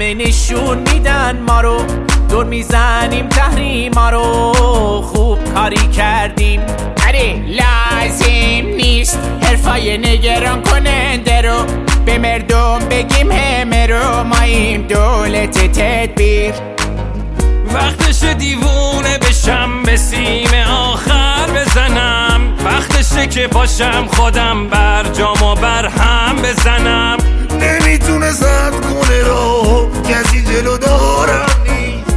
همه نشون میدن ما رو، دور میزنیم تحریما رو. خوب کاری کردیم، آره لازم نیست حرفای نگران کننده رو به مردم بگیم. همه رو ما ایم دولت تدبیر، وقتشه دیوونه بشم به سیم آخر بزنم، وقتشه که باشم خودم بر جام و بر هم بزنم. نمیتونه سد کنه رو کسی جلو دارم نیست،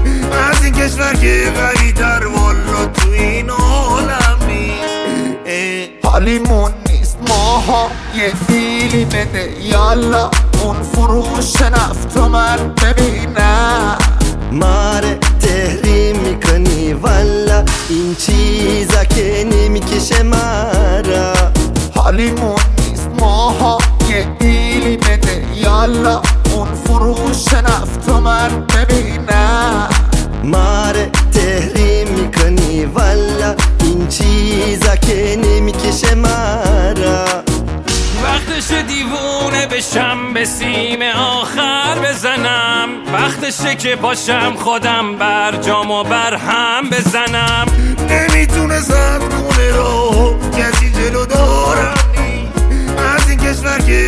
از این کشور که غریتر والا تو این عالم نیست. حالیمون نیست ماها، یه دیلی بده یالا اون فروش نفت و من ببینم. ماره تحریم میکنی والا این چیزا که نمیکشه مرا. حالیمون نیست ماها، یه دیلی بده یالا اون فروش نفت و من ببینم. ماره تحریم میکنی والا این چیزا که نمیکشه مرا. وقتشه دیوونه بشم به سیم آخر بزنم، وقتشه که باشم خودم بر جام و بر هم بزنم. نمیتونه زد کنه رو کسی جلو دارم نیست، از این کشور که